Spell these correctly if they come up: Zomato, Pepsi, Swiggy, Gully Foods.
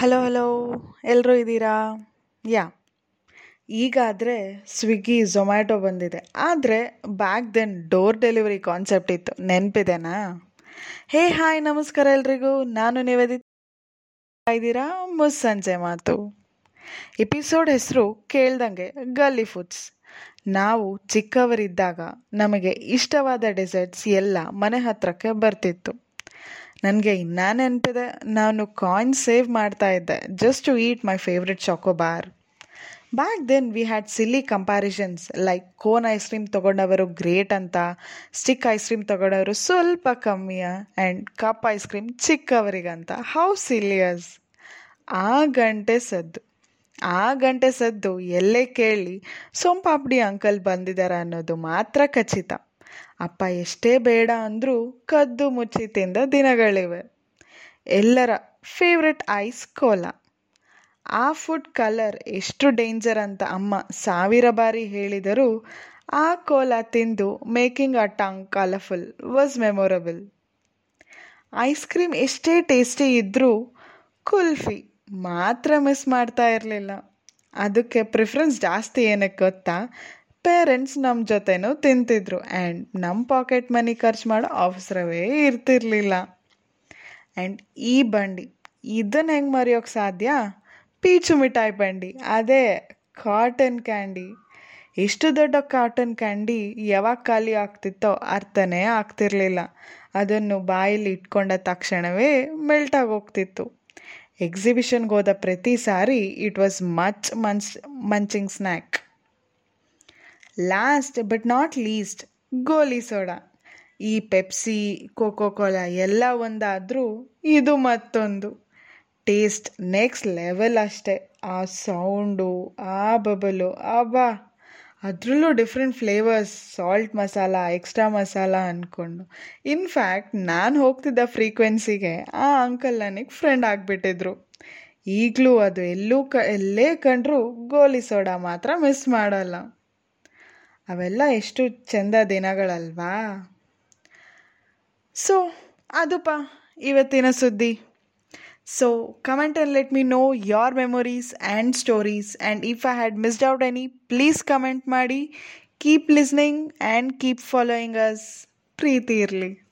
Hello ಎಲ್ಲರೂ ಇದ್ದೀರಾ? ಈಗಾದರೆ ಸ್ವಿಗ್ಗಿ, ಝೊಮ್ಯಾಟೊ ಬಂದಿದೆ. ಆದರೆ back then door delivery concept ಇತ್ತು, ನೆನಪಿದೆನಾ? ಹಾಯ್, ನಮಸ್ಕಾರ ಎಲ್ರಿಗೂ. ನಾನು ನಿವೇದಿತ ಇದ್ದೀರಾ ಮುಸ್ಸಂಜೆ ಮಾತು. ಎಪಿಸೋಡ್ ಹೆಸರು ಕೇಳ್ದಂಗೆ ಗಲ್ಲಿ ಫುಡ್ಸ್. ನಾವು ಚಿಕ್ಕವರಿದ್ದಾಗ ನಮಗೆ ಇಷ್ಟವಾದ ಡೆಸರ್ಟ್ಸ್ ಎಲ್ಲ ಮನೆ ಹತ್ರಕ್ಕೆ ಬರ್ತಿತ್ತು. ನನಗೆ ಇನ್ನೂ ನೆನಪಿದೆ, ನಾನು ಕಾಯಿನ್ ಸೇವ್ ಮಾಡ್ತಾ ಇದ್ದೆ just to eat my favourite chocobar. Back then we had silly comparisons like cone ice cream ತೊಗೊಂಡವರು ಗ್ರೇಟ್ ಅಂತ, ಸ್ಟಿಕ್ ಐಸ್ ಕ್ರೀಮ್ ತೊಗೊಂಡವರು ಸ್ವಲ್ಪ ಕಮ್ಮಿಯ, ಆ್ಯಂಡ್ ಕಪ್ ಐಸ್ ಕ್ರೀಮ್ ಚಿಕ್ಕವರಿಗಂತ. ಹೌ ಸಿಲಿಯಸ್! ಆ ಗಂಟೆ ಸದ್ದು ಎಲ್ಲೇ ಕೇಳಿ ಸೋಂಪಾಪಡಿ ಅಂಕಲ್ ಬಂದಿದ್ದಾರೆ ಅನ್ನೋದು ಮಾತ್ರ ಖಚಿತ. ಅಪ್ಪ ಎಷ್ಟೇ ಬೇಡ ಅಂದರೂ ಕದ್ದು ಮುಚ್ಚಿ ತಿಂದ ದಿನಗಳಿವೆ. ಎಲ್ಲರ ಫೇವ್ರೆಟ್ ಐಸ್ ಕೋಲಾ. ಆ ಫುಡ್ ಕಲರ್ ಎಷ್ಟು ಡೇಂಜರ್ ಅಂತ ಅಮ್ಮ 1,000 ಬಾರಿ ಹೇಳಿದರೂ ಆ ಕೋಲಾ ತಿಂದು making a tongue colourful was memorable. Ice cream ಎಷ್ಟೇ ಟೇಸ್ಟಿ ಇದ್ದರೂ ಕುಲ್ಫಿ ಮಾತ್ರ ಮಿಸ್ ಮಾಡ್ತಾ ಇರಲಿಲ್ಲ. ಅದಕ್ಕೆ ಪ್ರಿಫರೆನ್ಸ್ ಜಾಸ್ತಿ ಏನಕ್ಕೆ ಗೊತ್ತಾ? ಪೇರೆಂಟ್ಸ್ ನಮ್ಮ ಜೊತೆನೂ ತಿಂತಿದ್ರು ಆ್ಯಂಡ್ ನಮ್ಮ ಪಾಕೆಟ್ ಮನಿ ಖರ್ಚು ಮಾಡೋ ಅವಸರವೇ ಇರ್ತಿರ್ಲಿಲ್ಲ. ಆ್ಯಂಡ್ ಈ ಬಂಡಿ, ಇದನ್ನು ಹೆಂಗೆ ಮರೆಯೋಕ್ಕೆ ಸಾಧ್ಯ? ಪೀಚು ಮಿಠಾಯಿ ಬಂಡಿ, ಅದೇ ಕಾಟನ್ ಕ್ಯಾಂಡಿ. ಎಷ್ಟು ದೊಡ್ಡ ಕಾಟನ್ ಕ್ಯಾಂಡಿ ಯಾವಾಗ ಖಾಲಿ ಆಗ್ತಿತ್ತೋ ಅರ್ಥನೇ ಆಗ್ತಿರ್ಲಿಲ್ಲ. ಅದನ್ನು ಬಾಯಲ್ಲಿ ಇಟ್ಕೊಂಡ ತಕ್ಷಣವೇ ಮೆಲ್ಟಾಗಿ ಹೋಗ್ತಿತ್ತು. ಎಕ್ಸಿಬಿಷನ್ಗೆ ಹೋದ ಪ್ರತಿ ಸಾರಿ it was much munching snack. Last but not least, goli soda. ಈ ಪೆಪ್ಸಿ, ಕೋಕೋ ಕೋಲಾ ಎಲ್ಲ ಒಂದಾದರೂ ಇದು ಮತ್ತೊಂದು. ಟೇಸ್ಟ್ ನೆಕ್ಸ್ಟ್ ಲೆವೆಲ್ ಅಷ್ಟೇ. ಆ ಸೌಂಡು, ಆ ಬಬಲು, ಅಬ್ಬಾ! ಅದರಲ್ಲೂ different flavours, salt masala, extra masala ಅಂದ್ಕೊಂಡು. ಇನ್ಫ್ಯಾಕ್ಟ್ ನಾನು ಹೋಗ್ತಿದ್ದ ಫ್ರೀಕ್ವೆನ್ಸಿಗೆ ಆ ಅಂಕಲ್ ನನಗೆ ಫ್ರೆಂಡ್ ಆಗಿಬಿಟ್ಟಿದ್ರು. ಈಗಲೂ ಅದು ಎಲ್ಲೇ ಕಂಡ್ರೂ ಗೋಲಿ ಸೋಡಾ ಮಾತ್ರ ಮಿಸ್ ಮಾಡಲ್ಲ. ಅವೆಲ್ಲ ಎಷ್ಟು ಚೆಂದ ದಿನಗಳಲ್ವಾ? ಸೊ ಅದಪ್ಪ ಇವತ್ತಿನ ಸುದ್ದಿ. So comment and let me know your memories and stories, and if I had missed out any, please comment ಮಾಡಿ. Keep listening and keep following us. Preeti irli.